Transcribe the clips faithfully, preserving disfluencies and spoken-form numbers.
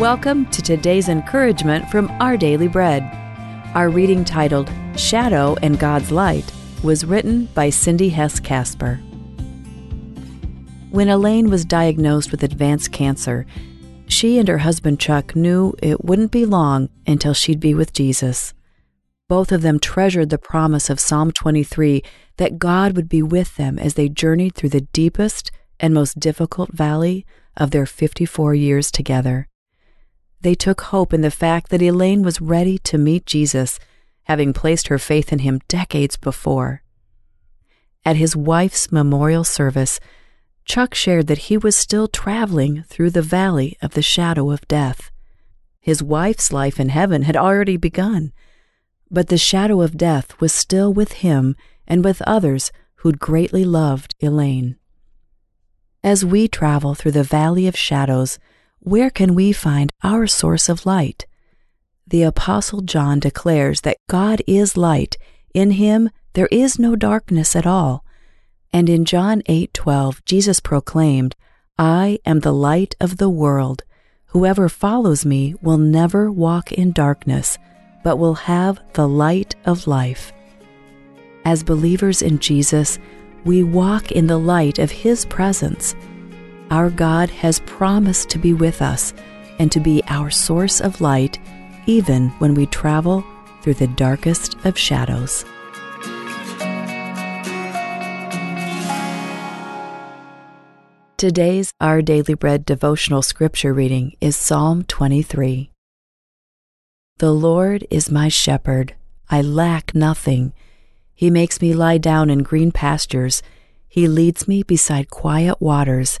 Welcome to today's encouragement from Our Daily Bread. Our reading titled, Shadow and God's Light, was written by Cindy Hess Casper. When Elaine was diagnosed with advanced cancer, she and her husband Chuck knew it wouldn't be long until she'd be with Jesus. Both of them treasured the promise of Psalm twenty-three that God would be with them as they journeyed through the deepest and most difficult valley of their fifty-four years together. They took hope in the fact that Elaine was ready to meet Jesus, having placed her faith in him decades before. At his wife's memorial service, Chuck shared that he was still traveling through the valley of the shadow of death. His wife's life in heaven had already begun, but the shadow of death was still with him and with others who'd greatly loved Elaine. As we travel through the valley of shadows, where can we find our source of light? The Apostle John declares that God is light. In him there is no darkness at all. And in John eight twelve, Jesus proclaimed, "I am the light of the world. Whoever follows me will never walk in darkness, but will have the light of life." As believers in Jesus, we walk in the light of his presence. Our God has promised to be with us and to be our source of light, even when we travel through the darkest of shadows. Today's Our Daily Bread devotional scripture reading is Psalm twenty-three. The Lord is my shepherd, I lack nothing. He makes me lie down in green pastures. He leads me beside quiet waters.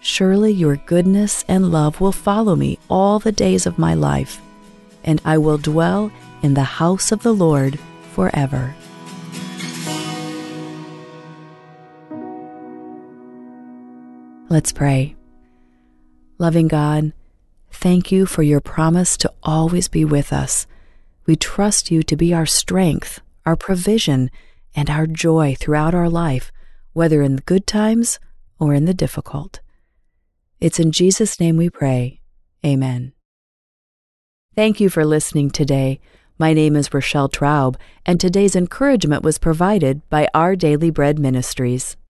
Surely your goodness and love will follow me all the days of my life, and I will dwell in the house of the Lord forever. Let's pray. Loving God, thank you for your promise to always be with us. We trust you to be our strength, our provision, and our joy throughout our life, whether in the good times or in the difficult. It's in Jesus' name we pray. Amen. Thank you for listening today. My name is Rochelle Traub, and today's encouragement was provided by Our Daily Bread Ministries.